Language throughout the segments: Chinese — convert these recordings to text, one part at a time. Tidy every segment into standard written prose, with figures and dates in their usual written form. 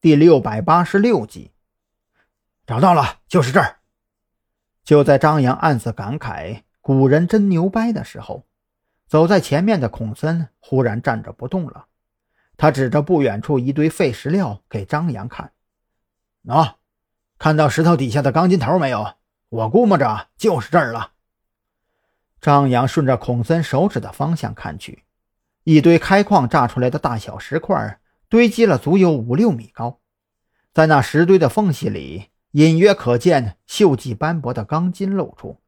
第686集。找到了，就是这儿。就在张扬暗自感慨古人真牛掰的时候，走在前面的孔森忽然站着不动了，他指着不远处一堆废石料给张扬看。喏，看到石头底下的钢筋头没有？我估摸着就是这儿了。张扬顺着孔森手指的方向看去，一堆开矿炸出来的大小石块堆积了足有5-6米高，在那石堆的缝隙里隐约可见锈迹斑驳的钢筋露出。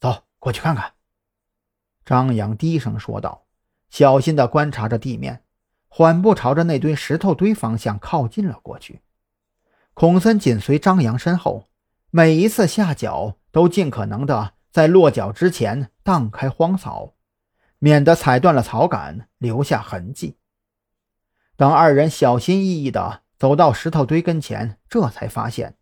走，过去看看。张扬低声说道，小心地观察着地面，缓步朝着那堆石头堆方向靠近了过去。孔森紧随张扬身后，每一次下脚都尽可能地在落脚之前荡开荒草，免得踩断了草杆留下痕迹。当二人小心翼翼地走到石头堆跟前，这才发现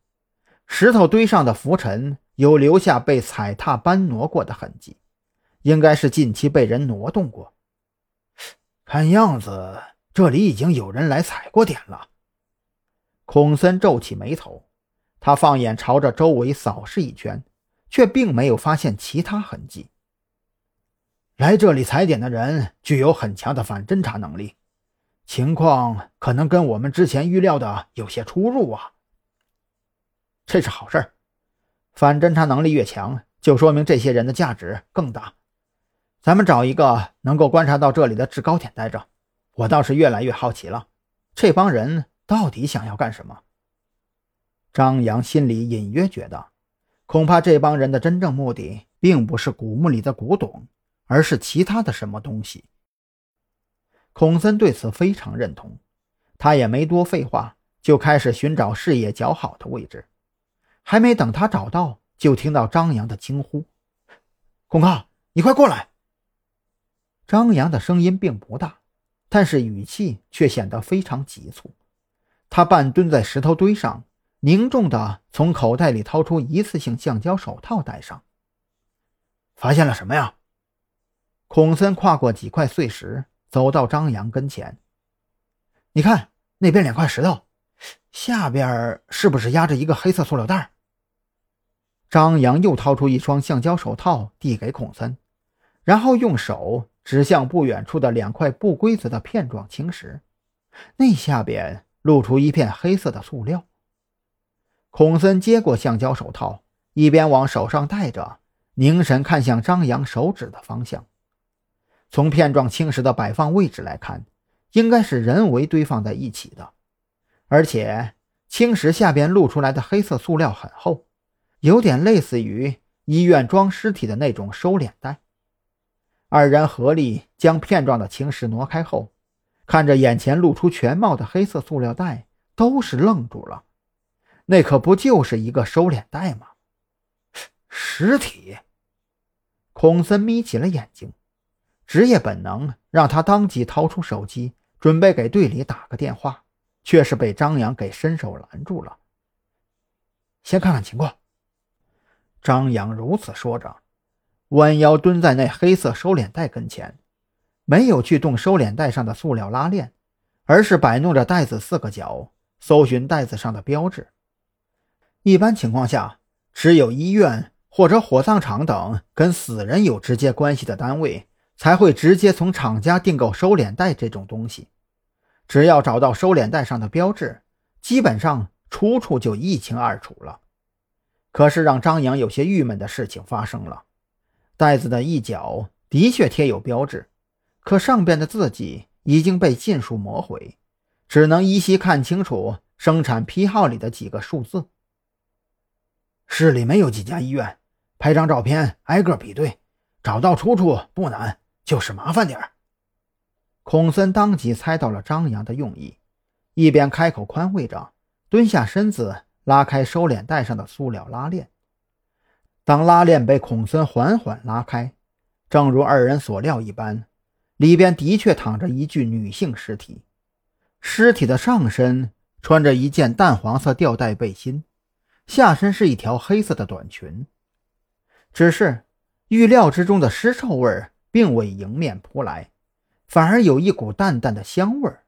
石头堆上的浮尘有留下被踩踏搬挪过的痕迹，应该是近期被人挪动过。看样子这里已经有人来踩过点了。孔森皱起眉头，他放眼朝着周围扫视一圈，却并没有发现其他痕迹。来这里踩点的人具有很强的反侦察能力，情况可能跟我们之前预料的有些出入啊。这是好事，反侦察能力越强，就说明这些人的价值更大。咱们找一个能够观察到这里的制高点待着，我倒是越来越好奇了，这帮人到底想要干什么？张扬心里隐约觉得，恐怕这帮人的真正目的并不是古墓里的古董，而是其他的什么东西。孔森对此非常认同，他也没多废话，就开始寻找视野较好的位置。还没等他找到，就听到张扬的惊呼：孔哥，你快过来！张扬的声音并不大，但是语气却显得非常急促。他半蹲在石头堆上，凝重地从口袋里掏出一次性橡胶手套戴上。发现了什么呀？孔森跨过几块碎石，走到张扬跟前。你看，那边2块石头，下边是不是压着一个黑色塑料袋？张扬又掏出一双橡胶手套递给孔森，然后用手指向不远处的2块不规则的片状青石，那下边露出一片黑色的塑料。孔森接过橡胶手套，一边往手上戴着，凝神看向张扬手指的方向。从片状青石的摆放位置来看，应该是人为堆放在一起的，而且青石下边露出来的黑色塑料很厚，有点类似于医院装尸体的那种收敛带。二人合力将片状的青石挪开后，看着眼前露出全貌的黑色塑料袋，都是愣住了。那可不就是一个收敛带吗？尸体！孔森眯起了眼睛，职业本能让他当即掏出手机，准备给队里打个电话，却是被张扬给伸手拦住了。先看看情况。张扬如此说着，弯腰蹲在那黑色收敛带跟前，没有去动收敛带上的塑料拉链，而是摆弄着袋子4个角，搜寻袋子上的标志。一般情况下，只有医院或者火葬场等跟死人有直接关系的单位才会直接从厂家订购收敛带这种东西。只要找到收敛带上的标志，基本上出处就一清二楚了。可是让张扬有些郁闷的事情发生了，袋子的一角的确贴有标志，可上边的字迹已经被尽数抹毁，只能依稀看清楚生产批号里的几个数字。市里没有几家医院，拍张照片挨个比对，找到出处不难，就是麻烦点儿。孔森当即猜到了张扬的用意，一边开口宽慰着，蹲下身子拉开收敛带上的塑料拉链。当拉链被孔森缓缓拉开，正如二人所料一般，里边的确躺着一具女性尸体。尸体的上身穿着一件淡黄色吊带背心，下身是一条黑色的短裙。只是预料之中的尸臭味并未迎面扑来，反而有一股淡淡的香味儿。